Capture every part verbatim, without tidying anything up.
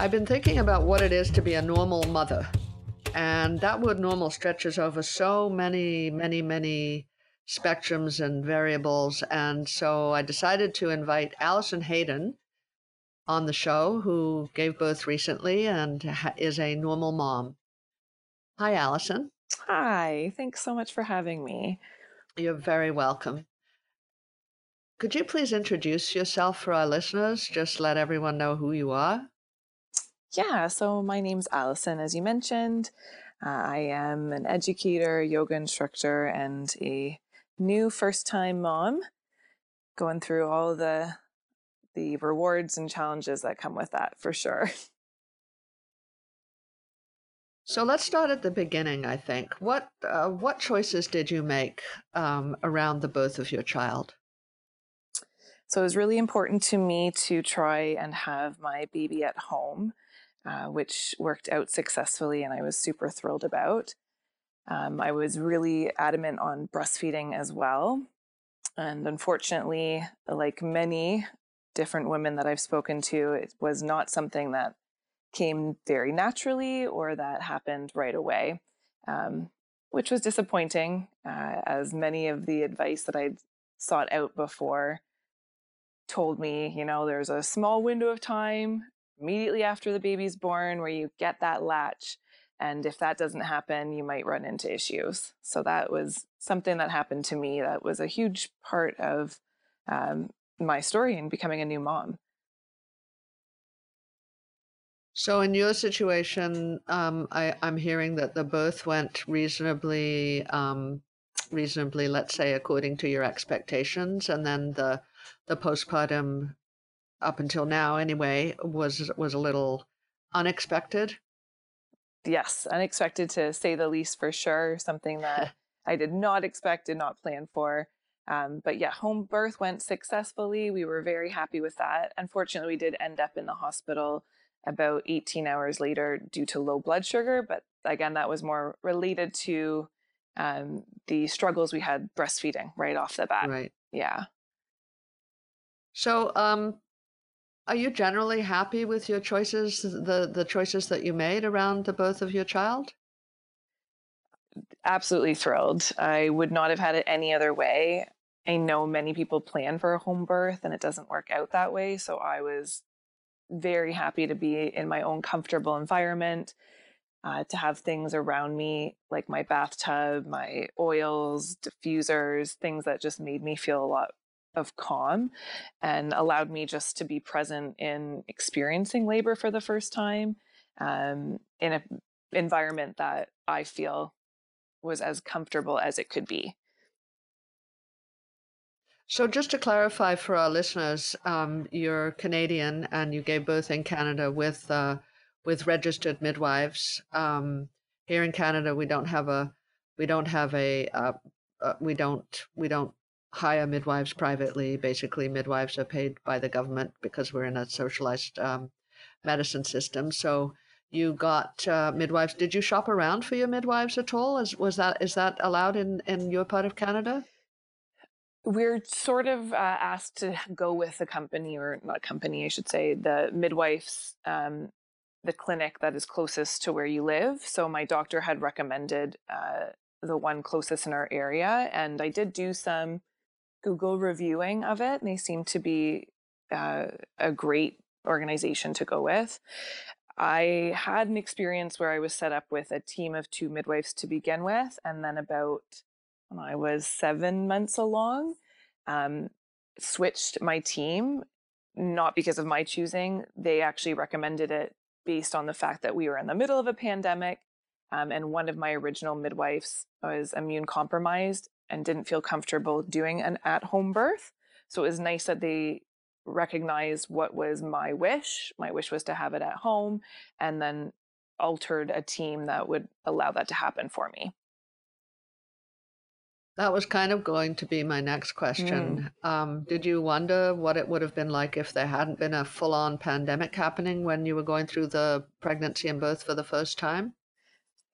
I've been thinking about what it is to be a normal mother, and that word normal stretches over so many, many, many spectrums and variables. And so I decided to invite Allison Hayden on the show, who gave birth recently and is a normal mom. Hi, Allison. Hi. Thanks so much for having me. You're very welcome. Could you please introduce yourself for our listeners? Just let everyone know who you are. Yeah, so my name's Allison, as you mentioned. Uh, I am an educator, yoga instructor, and a new first-time mom, going through all the the rewards and challenges that come with that, for sure. So let's start at the beginning, I think. What uh, what choices did you make um, around the birth of your child? So it was really important to me to try and have my baby at home. Uh, which worked out successfully, and I was super thrilled about. Um, I was really adamant on breastfeeding as well. And unfortunately, like many different women that I've spoken to, it was not something that came very naturally or that happened right away, um, which was disappointing, uh, as many of the advice that I'd sought out before told me, you know, there's a small window of time immediately after the baby's born where you get that latch, and if that doesn't happen, you might run into issues. So that was something that happened to me that was a huge part of um, my story in becoming a new mom. So in your situation, um, I, I'm hearing that the birth went reasonably, um, reasonably, let's say, according to your expectations, and then the the postpartum, up until now anyway, was was a little unexpected. Yes, unexpected to say the least, for sure. Something that I did not expect, did not plan for. Um, but yeah, home birth went successfully. We were very happy with that. Unfortunately, we did end up in the hospital about eighteen hours later due to low blood sugar. But again, that was more related to um, the struggles we had breastfeeding right off the bat. Right. Yeah. So, um, are you generally happy with your choices, the, the choices that you made around the birth of your child? Absolutely thrilled. I would not have had it any other way. I know many people plan for a home birth and it doesn't work out that way. So I was very happy to be in my own comfortable environment, uh, to have things around me like my bathtub, my oils, diffusers, things that just made me feel a lot of calm and allowed me just to be present in experiencing labor for the first time, um, in an environment that I feel was as comfortable as it could be. So just to clarify for our listeners, um, you're Canadian and you gave birth in Canada with uh, with registered midwives. Um, here in Canada, we don't have a we don't have a uh, uh, we don't we don't hire midwives privately. Basically, midwives are paid by the government because we're in a socialized um, medicine system. So you got uh, midwives. Did you shop around for your midwives at all? Is, was that, is that allowed in, in your part of Canada? We're sort of uh, asked to go with a company, or not a company, I should say, the midwives, um, the clinic that is closest to where you live. So my doctor had recommended uh, the one closest in our area, and I did do some Google reviewing of it, and they seem to be uh, a great organization to go with. I had an experience where I was set up with a team of two midwives to begin with, and then about, I was seven months along, um, switched my team, not because of my choosing. They actually recommended it based on the fact that we were in the middle of a pandemic, um, and one of my original midwives was immune compromised and didn't feel comfortable doing an at-home birth. So it was nice that they recognized what was my wish. My wish was to have it at home, and then altered a team that would allow that to happen for me. That was kind of going to be my next question. Mm. Um, did you wonder what it would have been like if there hadn't been a full-on pandemic happening when you were going through the pregnancy and birth for the first time?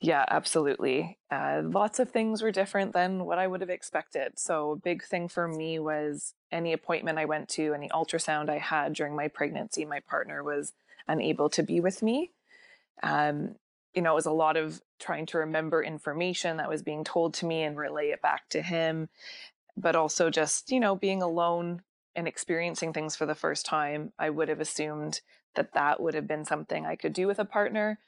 Yeah, absolutely. Uh, lots of things were different than what I would have expected. So a big thing for me was any appointment I went to, any ultrasound I had during my pregnancy, my partner was unable to be with me. Um, you know, it was a lot of trying to remember information that was being told to me and relay it back to him, but also just, you know, being alone and experiencing things for the first time. I would have assumed that that would have been something I could do with a partner.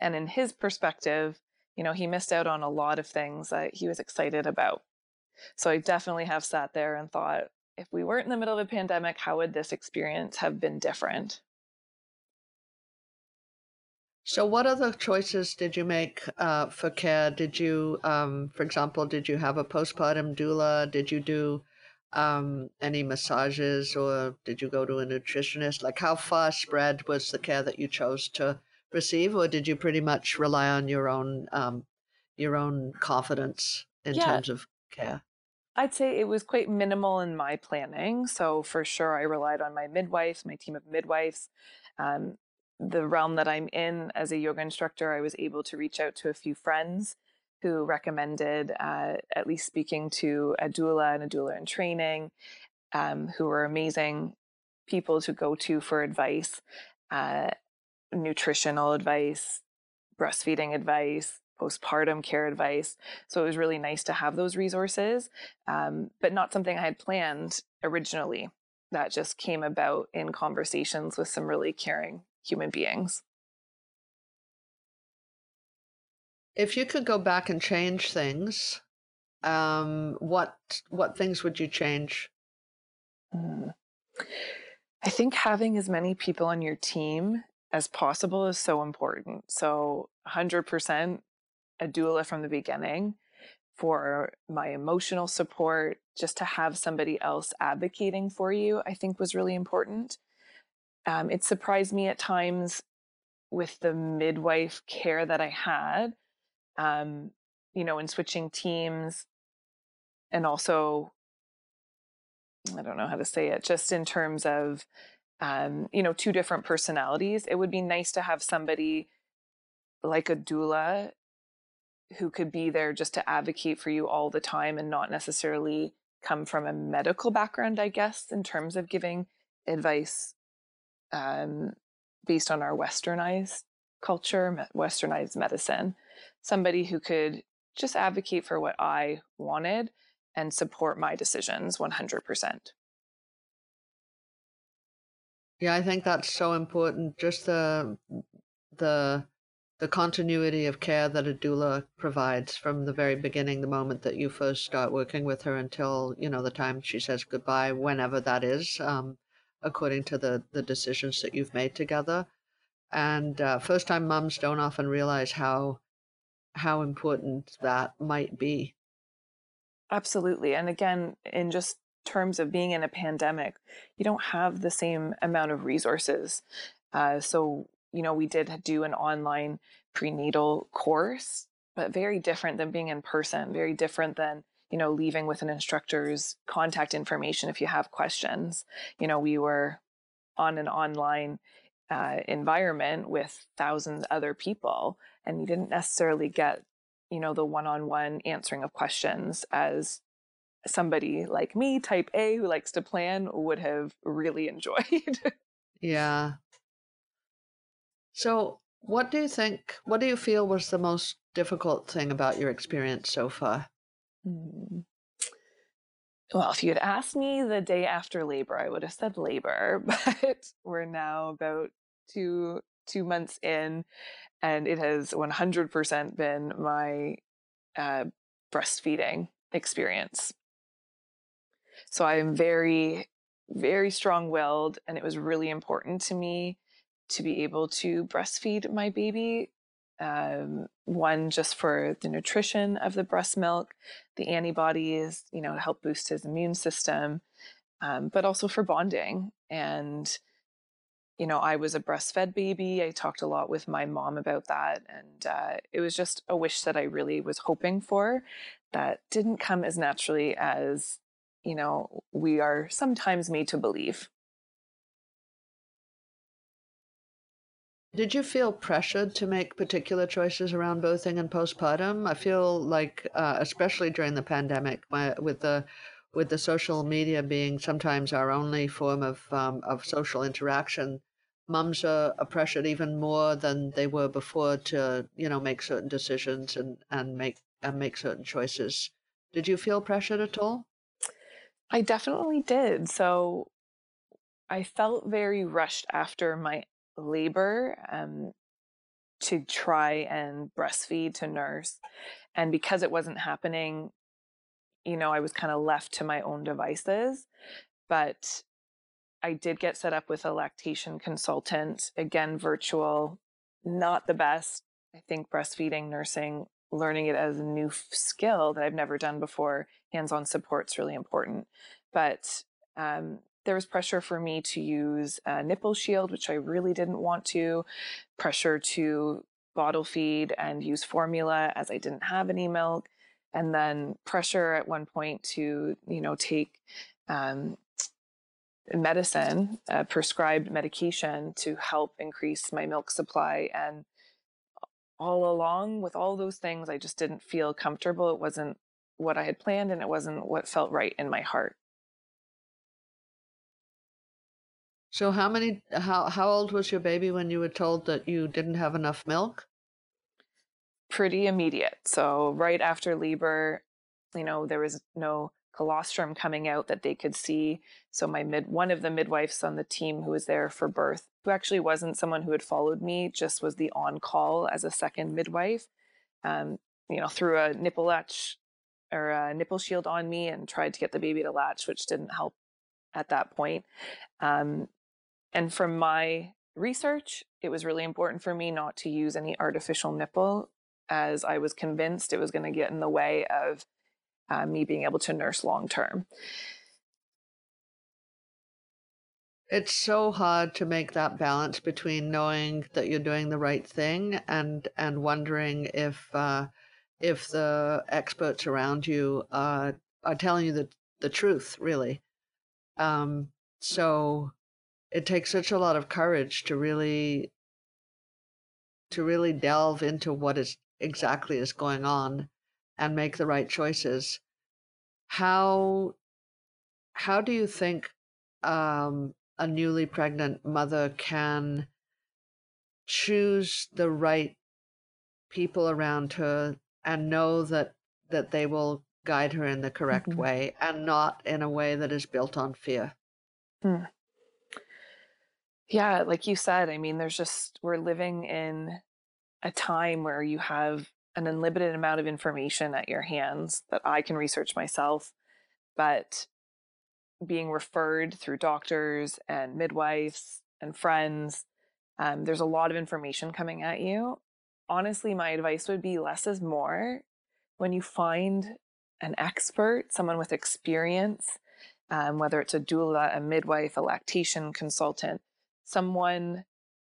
And in his perspective, you know, he missed out on a lot of things that he was excited about. So I definitely have sat there and thought, if we weren't in the middle of a pandemic, how would this experience have been different? So what other choices did you make uh, for care? Did you, um, for example, did you have a postpartum doula? Did you do um, any massages, or did you go to a nutritionist? Like, how far spread was the care that you chose to receive, or did you pretty much rely on your own, um, your own confidence in yeah. terms of care? I'd say it was quite minimal in my planning. So for sure, I relied on my midwife, my team of midwives. Um, the realm that I'm in as a yoga instructor, I was able to reach out to a few friends who recommended uh, at least speaking to a doula and a doula in training, um, who were amazing people to go to for advice, uh, nutritional advice, breastfeeding advice, postpartum care advice. So it was really nice to have those resources, um, but not something I had planned originally. That just came about in conversations with some really caring human beings. If you could go back and change things, um, what what things would you change? Mm. I think having as many people on your team as possible is so important. So one hundred percent a doula from the beginning for my emotional support, just to have somebody else advocating for you, I think was really important. Um, it surprised me at times with the midwife care that I had, um, you know, in switching teams, and also, I don't know how to say it, just in terms of, um, you know, two different personalities. It would be nice to have somebody like a doula who could be there just to advocate for you all the time and not necessarily come from a medical background, I guess, in terms of giving advice. Um, based on our westernized culture, westernized medicine, somebody who could just advocate for what I wanted and support my decisions one hundred percent. Yeah, I think that's so important. Just the, the, the continuity of care that a doula provides from the very beginning, the moment that you first start working with her until, you know, the time she says goodbye, whenever that is. Um, according to the, the decisions that you've made together. And uh, first-time moms don't often realize how how important that might be. Absolutely. And again, in just terms of being in a pandemic, you don't have the same amount of resources. Uh, so, you know, we did do an online prenatal course, but very different than being in person, very different than you know, leaving with an instructor's contact information if you have questions. You know, we were on an online uh, environment with thousands of other people, and you didn't necessarily get, you know, the one-on-one answering of questions as somebody like me, type A, who likes to plan, would have really enjoyed. Yeah. So what do you think, what do you feel was the most difficult thing about your experience so far? Well, if you had asked me the day after labor, I would have said labor, but we're now about two, two months in, and it has one hundred percent been my uh, breastfeeding experience. So I'm very, very strong-willed, and it was really important to me to be able to breastfeed my baby. Um, one, just for the nutrition of the breast milk, the antibodies, you know, to help boost his immune system, um, but also for bonding. And, you know, I was a breastfed baby. I talked a lot with my mom about that. And uh, it was just a wish that I really was hoping for that didn't come as naturally as, you know, we are sometimes made to believe. Did you feel pressured to make particular choices around birthing and postpartum? I feel like, uh, especially during the pandemic, my, with the with the social media being sometimes our only form of um, of social interaction, mums are, are pressured even more than they were before to, you know, make certain decisions and, and make and make certain choices. Did you feel pressured at all? I definitely did. So I felt very rushed after my labor um, to try and breastfeed, to nurse. And because it wasn't happening, you know, I was kind of left to my own devices. But I did get set up with a lactation consultant, again, virtual, not the best. I think breastfeeding, nursing, learning it as a new skill that I've never done before, hands-on support's really important. But um, there was pressure for me to use a nipple shield, which I really didn't want to, pressure to bottle feed and use formula as I didn't have any milk, and then pressure at one point to, you know, take um, medicine, uh, prescribed medication to help increase my milk supply. And all along with all those things, I just didn't feel comfortable. It wasn't what I had planned, and it wasn't what felt right in my heart. So how many, how, how old was your baby when you were told that you didn't have enough milk? Pretty immediate. So right after labor, you know, there was no colostrum coming out that they could see. So my mid, one of the midwives on the team who was there for birth, who actually wasn't someone who had followed me, just was the on-call as a second midwife, um, you know, threw a nipple latch or a nipple shield on me and tried to get the baby to latch, which didn't help at that point. Um, and from my research, it was really important for me not to use any artificial nipple, as I was convinced it was going to get in the way of Uh, me being able to nurse long term. It's so hard to make that balance between knowing that you're doing the right thing and and wondering if uh, if the experts around you uh, are telling you the the truth, really. Um, so it takes such a lot of courage to really to really delve into what is exactly is going on and make the right choices. How how do you think um, a newly pregnant mother can choose the right people around her and know that that they will guide her in the correct mm-hmm. way, and not in a way that is built on fear? Mm. Yeah, like you said, I mean, there's just, we're living in a time where you have an unlimited amount of information at your hands that I can research myself, but being referred through doctors and midwives and friends, um, there's a lot of information coming at you. Honestly, my advice would be less is more. When you find an expert, someone with experience, um, whether it's a doula, a midwife, a lactation consultant, someone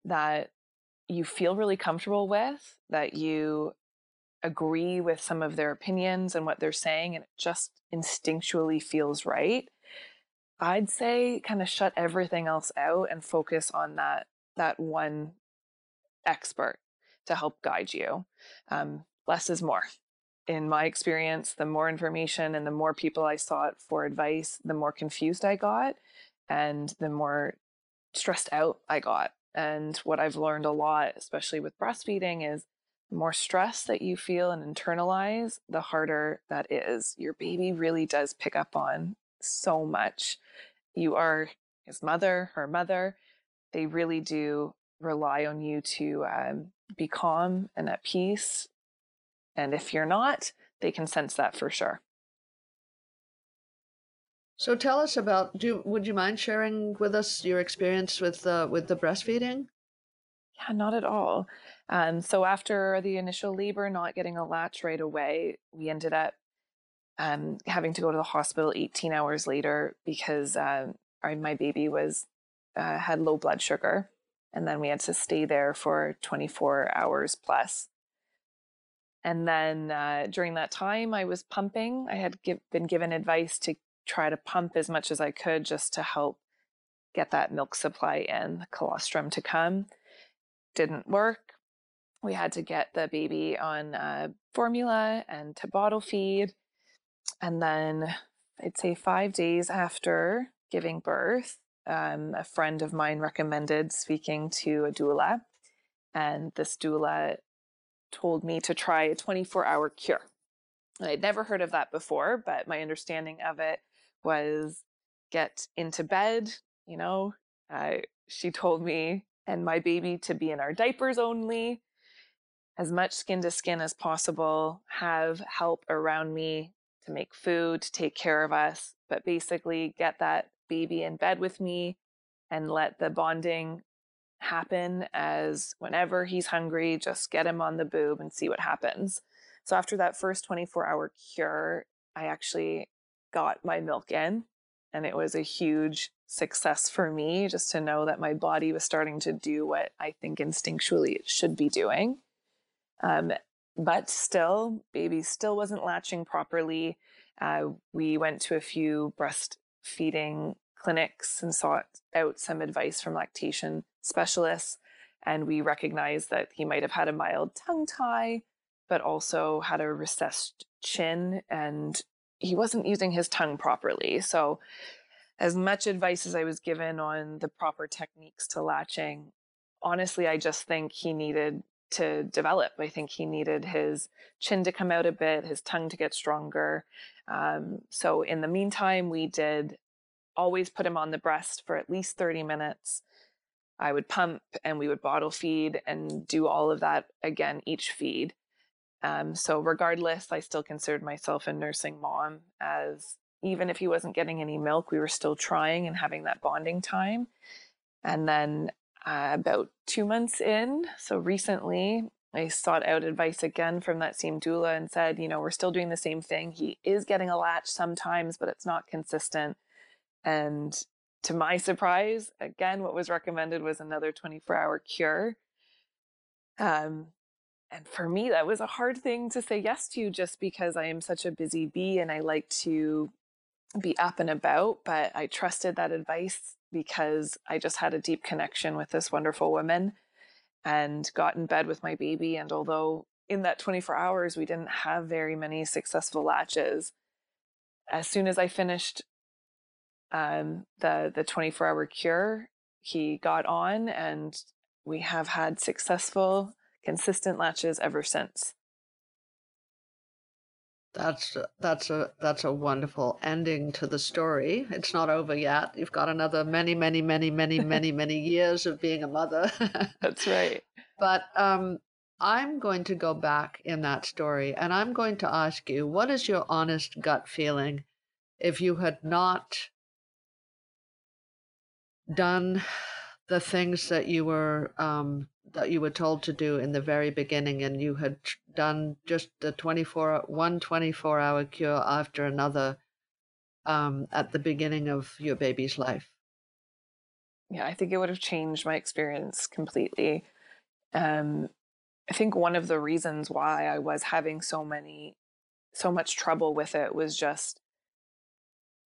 that you feel really comfortable with, that you agree with some of their opinions and what they're saying, and it just instinctually feels right, I'd say kind of shut everything else out and focus on that that one expert to help guide you. Um, less is more. In my experience, the more information and the more people I sought for advice, the more confused I got and the more stressed out I got. And what I've learned a lot, especially with breastfeeding, is the more stress that you feel and internalize, the harder that is. Your baby really does pick up on so much. You are his mother, her mother. They really do rely on you to um, be calm and at peace. And if you're not, they can sense that for sure. So tell us about, do, would you mind sharing with us your experience with, uh, with the breastfeeding? Yeah, not at all. Um, so after the initial labor, not getting a latch right away, we ended up um, having to go to the hospital eighteen hours later because um, our, my baby was uh, had low blood sugar, and then we had to stay there for twenty-four hours plus. And then uh, during that time, I was pumping. I had give, been given advice to try to pump as much as I could just to help get that milk supply in, the colostrum to come. Didn't work. We had to get the baby on uh, formula and to bottle feed. And then I'd say five days after giving birth, um, a friend of mine recommended speaking to a doula, and this doula told me to try a twenty-four hour cure. And I'd never heard of that before, but my understanding of it was get into bed, you know, uh, she told me and my baby to be in our diapers only, as much skin to skin as possible, have help around me to make food, to take care of us, but basically get that baby in bed with me and let the bonding happen as whenever he's hungry, just get him on the boob and see what happens. So after that first twenty-four hour cure, I actually got my milk in, and it was a huge success for me just to know that my body was starting to do what I think instinctually it should be doing. Um, but still, baby still wasn't latching properly. Uh, we went to a few breastfeeding clinics and sought out some advice from lactation specialists. And we recognized that he might have had a mild tongue tie, but also had a recessed chin, and he wasn't using his tongue properly. So as much advice as I was given on the proper techniques to latching, honestly, I just think he needed to develop. I think he needed his chin to come out a bit, his tongue to get stronger. Um, so in the meantime, we did always put him on the breast for at least thirty minutes. I would pump and we would bottle feed and do all of that again each feed. Um, so regardless, I still considered myself a nursing mom, as even if he wasn't getting any milk, we were still trying and having that bonding time. And then uh, about two months in, so recently, I sought out advice again from that same doula and said, you know, we're still doing the same thing. He is getting a latch sometimes, but it's not consistent. And to my surprise, again, what was recommended was another twenty-four hour cure. Um, And for me, that was a hard thing to say yes to, just because I am such a busy bee and I like to be up and about. But I trusted that advice because I just had a deep connection with this wonderful woman and got in bed with my baby. And although in that twenty-four hours, we didn't have very many successful latches, as soon as I finished um, the the twenty-four hour cure, he got on, and we have had successful consistent latches ever since. That's that's a that's a wonderful ending to the story. It's not over yet. You've got another many, many, many, many, many, many years of being a mother. That's right. But um, I'm going to go back in that story, and I'm going to ask you, what is your honest gut feeling if you had not done the things that you were um, that you were told to do in the very beginning, and you had done just the twenty-four, one twenty-four hour cure after another um, at the beginning of your baby's life? Yeah, I think it would have changed my experience completely. Um, I think one of the reasons why I was having so many, so much trouble with it was just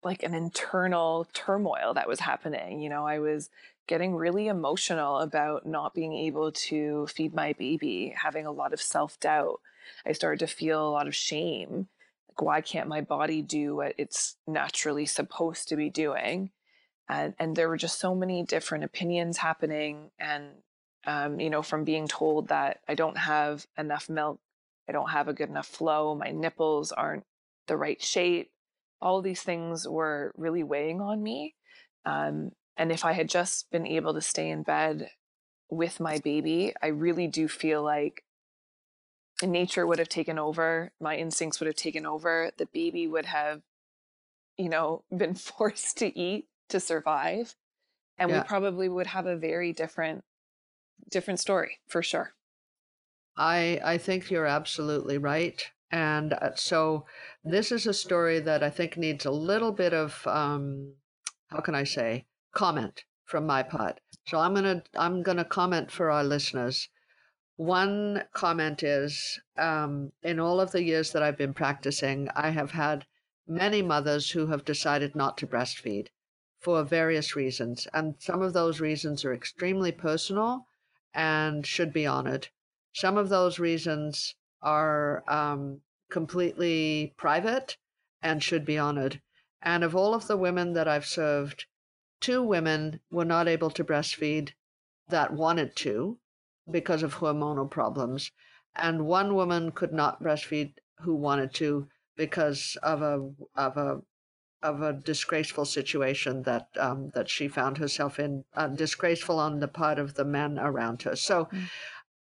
like an internal turmoil that was happening. You know, I was getting really emotional about not being able to feed my baby, having a lot of self-doubt. I started to feel a lot of shame. Like, why can't my body do what it's naturally supposed to be doing? And, and there were just so many different opinions happening. And, um, you know, from being told that I don't have enough milk, I don't have a good enough flow, my nipples aren't the right shape. All these things were really weighing on me. Um, and if I had just been able to stay in bed with my baby, I really do feel like nature would have taken over. My instincts would have taken over. The baby would have, you know, been forced to eat to survive. And yeah, we probably would have a very different, different story for sure. I, I think you're absolutely right. And so this is a story that I think needs a little bit of, um, how can I say, comment from my part. So I'm going to I'm gonna comment for our listeners. One comment is, um, in all of the years that I've been practicing, I have had many mothers who have decided not to breastfeed for various reasons. And some of those reasons are extremely personal and should be honored. Some of those reasons are um, completely private and should be honored. And of all of the women that I've served, two women were not able to breastfeed that wanted to because of hormonal problems, and one woman could not breastfeed who wanted to because of a of a of a disgraceful situation that um, that she found herself in, uh, disgraceful on the part of the men around her. So mm-hmm.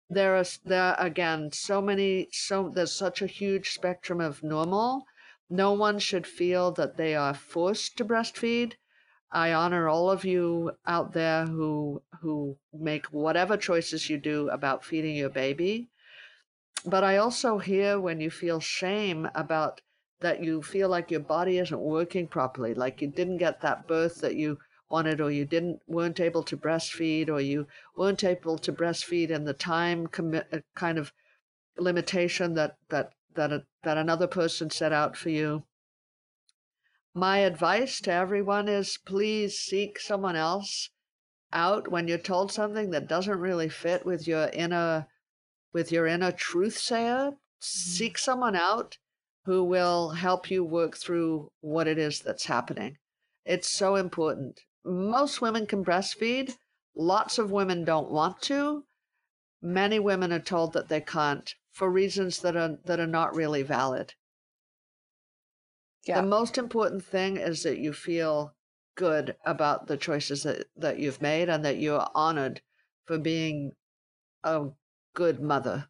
there are there again so many so there's such a huge spectrum of normal. No one should feel that they are forced to breastfeed. I honor all of you out there who who make whatever choices you do about feeding your baby. But I also hear when you feel shame about that, you feel like your body isn't working properly, like you didn't get that birth that you wanted, or you didn't weren't able to breastfeed, or you weren't able to breastfeed in the time commi- kind of limitation that that that a, that another person set out for you. My advice to everyone is please seek someone else out when you're told something that doesn't really fit with your inner with your inner truth sayer. Seek someone out who will help you work through what it is that's happening. It's so important. Most women can breastfeed. Lots of women don't want to. Many women are told that they can't for reasons that are that are not really valid. Yeah. The most important thing is that you feel good about the choices that, that you've made, and that you're honored for being a good mother.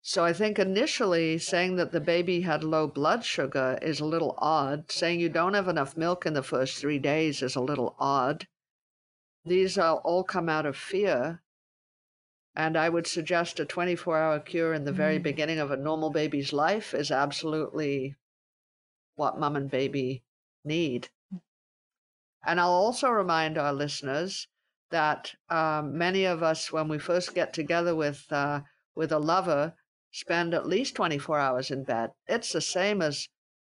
So I think initially saying that the baby had low blood sugar is a little odd. Saying you don't have enough milk in the first three days is a little odd. These are all come out of fear. And I would suggest a twenty-four hour cure in the very mm. beginning of a normal baby's life is absolutely what mom and baby need. And I'll also remind our listeners that um, many of us, when we first get together with uh, with a lover, spend at least twenty-four hours in bed. It's the same as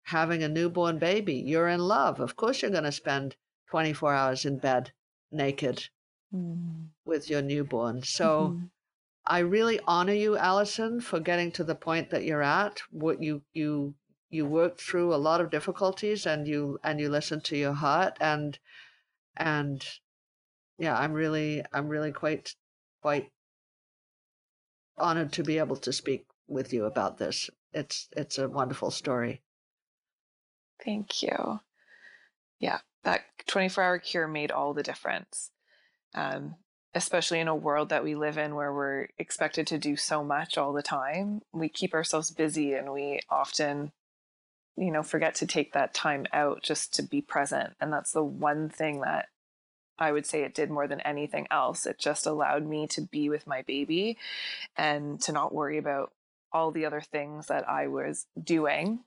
having a newborn baby. You're in love. Of course you're going to spend twenty-four hours in bed naked mm. with your newborn. So mm-hmm. I really honor you, Allison, for getting to the point that you're at. What you you you worked through a lot of difficulties, and you and you listened to your heart, and and yeah, I'm really I'm really quite quite honored to be able to speak with you about this. It's it's a wonderful story. Thank you. Yeah, that twenty-four hour cure made all the difference, um, especially in a world that we live in where we're expected to do so much all the time. We keep ourselves busy, and we often, you know, forget to take that time out just to be present. And that's the one thing that I would say it did more than anything else. It just allowed me to be with my baby and to not worry about all the other things that I was doing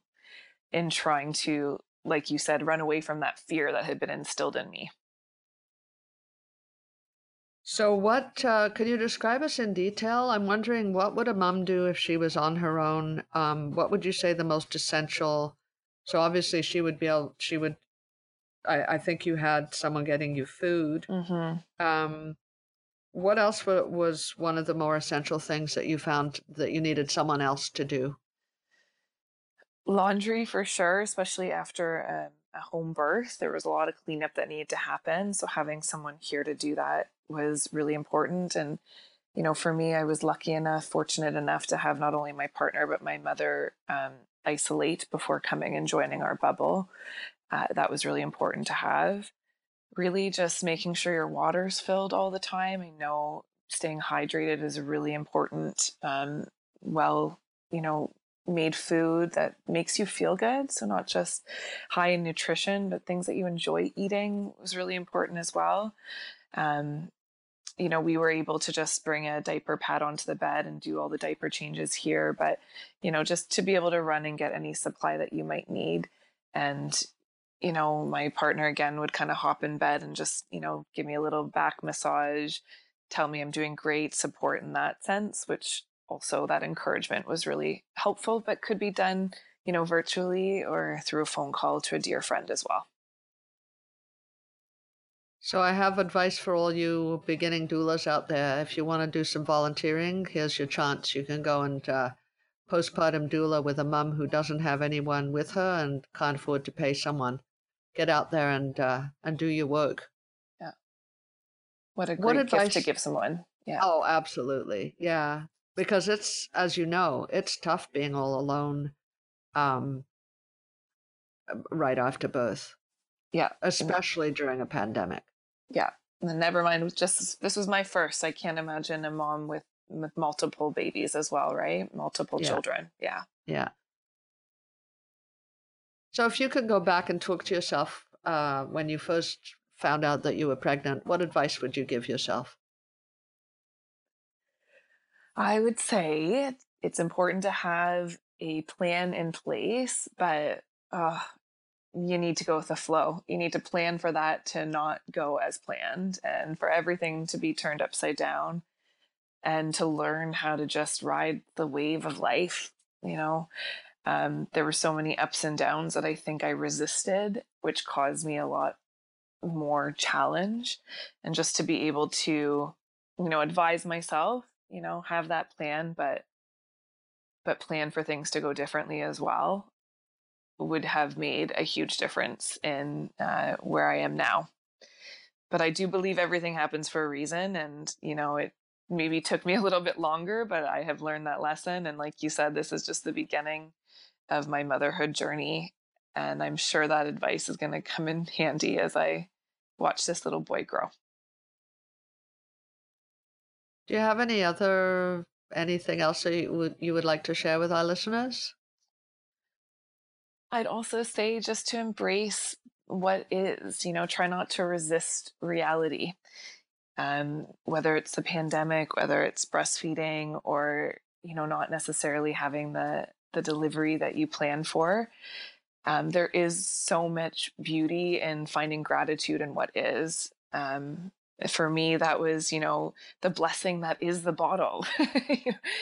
in trying to, like you said, run away from that fear that had been instilled in me. So what, uh, could you describe us in detail? I'm wondering, what would a mom do if she was on her own? Um, what would you say the most essential? So obviously she would be able, she would, I, I think you had someone getting you food. Mm-hmm. Um, what else were, was one of the more essential things that you found that you needed someone else to do? Laundry, for sure, especially after um, a home birth. There was a lot of cleanup that needed to happen. So having someone here to do that was really important. And, you know, for me, I was lucky enough, fortunate enough to have not only my partner, but my mother um, isolate before coming and joining our bubble. Uh, that was really important to have. Really just making sure your water's filled all the time. I know staying hydrated is really important. Um, well, you know, made food that makes you feel good. So not just high in nutrition, but things that you enjoy eating was really important as well. Um, you know, we were able to just bring a diaper pad onto the bed and do all the diaper changes here, but, you know, just to be able to run and get any supply that you might need. And, you know, my partner again would kind of hop in bed and just, you know, give me a little back massage, tell me I'm doing great, support in that sense, which also that encouragement was really helpful, but could be done, you know, virtually or through a phone call to a dear friend as well. So I have advice for all you beginning doulas out there. If you want to do some volunteering, here's your chance. You can go and uh, postpartum doula with a mom who doesn't have anyone with her and can't afford to pay someone. get out there and uh, and do your work. Yeah. What a great gift to give someone. Yeah. Oh, absolutely. Yeah. Because it's, as you know, it's tough being all alone um, right after birth. Yeah. Especially during a pandemic. Yeah. And then never mind, was just, this was my first. I can't imagine a mom with, with multiple babies as well, right? Multiple yeah. children. Yeah. Yeah. So if you could go back and talk to yourself uh, when you first found out that you were pregnant, what advice would you give yourself? I would say it's important to have a plan in place, but uh, you need to go with the flow. You need to plan for that to not go as planned and for everything to be turned upside down and to learn how to just ride the wave of life. You know, um, there were so many ups and downs that I think I resisted, which caused me a lot more challenge. And just to be able to, you know, advise myself, you know, have that plan, but, but plan for things to go differently as well would have made a huge difference in uh, where I am now. But I do believe everything happens for a reason. And, you know, it maybe took me a little bit longer, but I have learned that lesson. And like you said, this is just the beginning of my motherhood journey. And I'm sure that advice is going to come in handy as I watch this little boy grow. Do you have any other, anything else that you would, you would like to share with our listeners? I'd also say just to embrace what is, you know, try not to resist reality. Um, whether it's the pandemic, whether it's breastfeeding, or, you know, not necessarily having the, the delivery that you plan for. Um, there is so much beauty in finding gratitude in what is. Um, For me, that was, you know, the blessing that is the bottle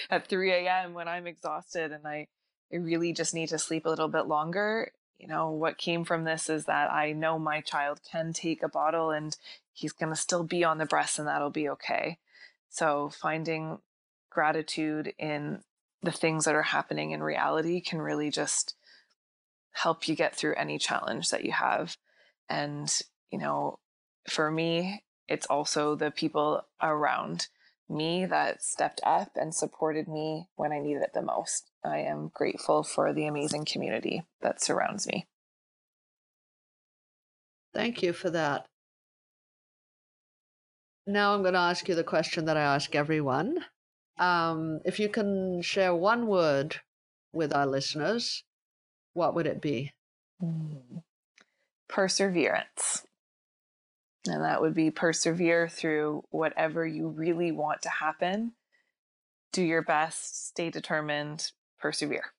at three a.m. when I'm exhausted and I, I really just need to sleep a little bit longer. You know, what came from this is that I know my child can take a bottle and he's going to still be on the breast and that'll be okay. So finding gratitude in the things that are happening in reality can really just help you get through any challenge that you have. And, you know, for me, it's also the people around me that stepped up and supported me when I needed it the most. I am grateful for the amazing community that surrounds me. Thank you for that. Now I'm going to ask you the question that I ask everyone. Um, if you can share one word with our listeners, what would it be? Mm. Perseverance. And that would be persevere through whatever you really want to happen. Do your best, stay determined, persevere.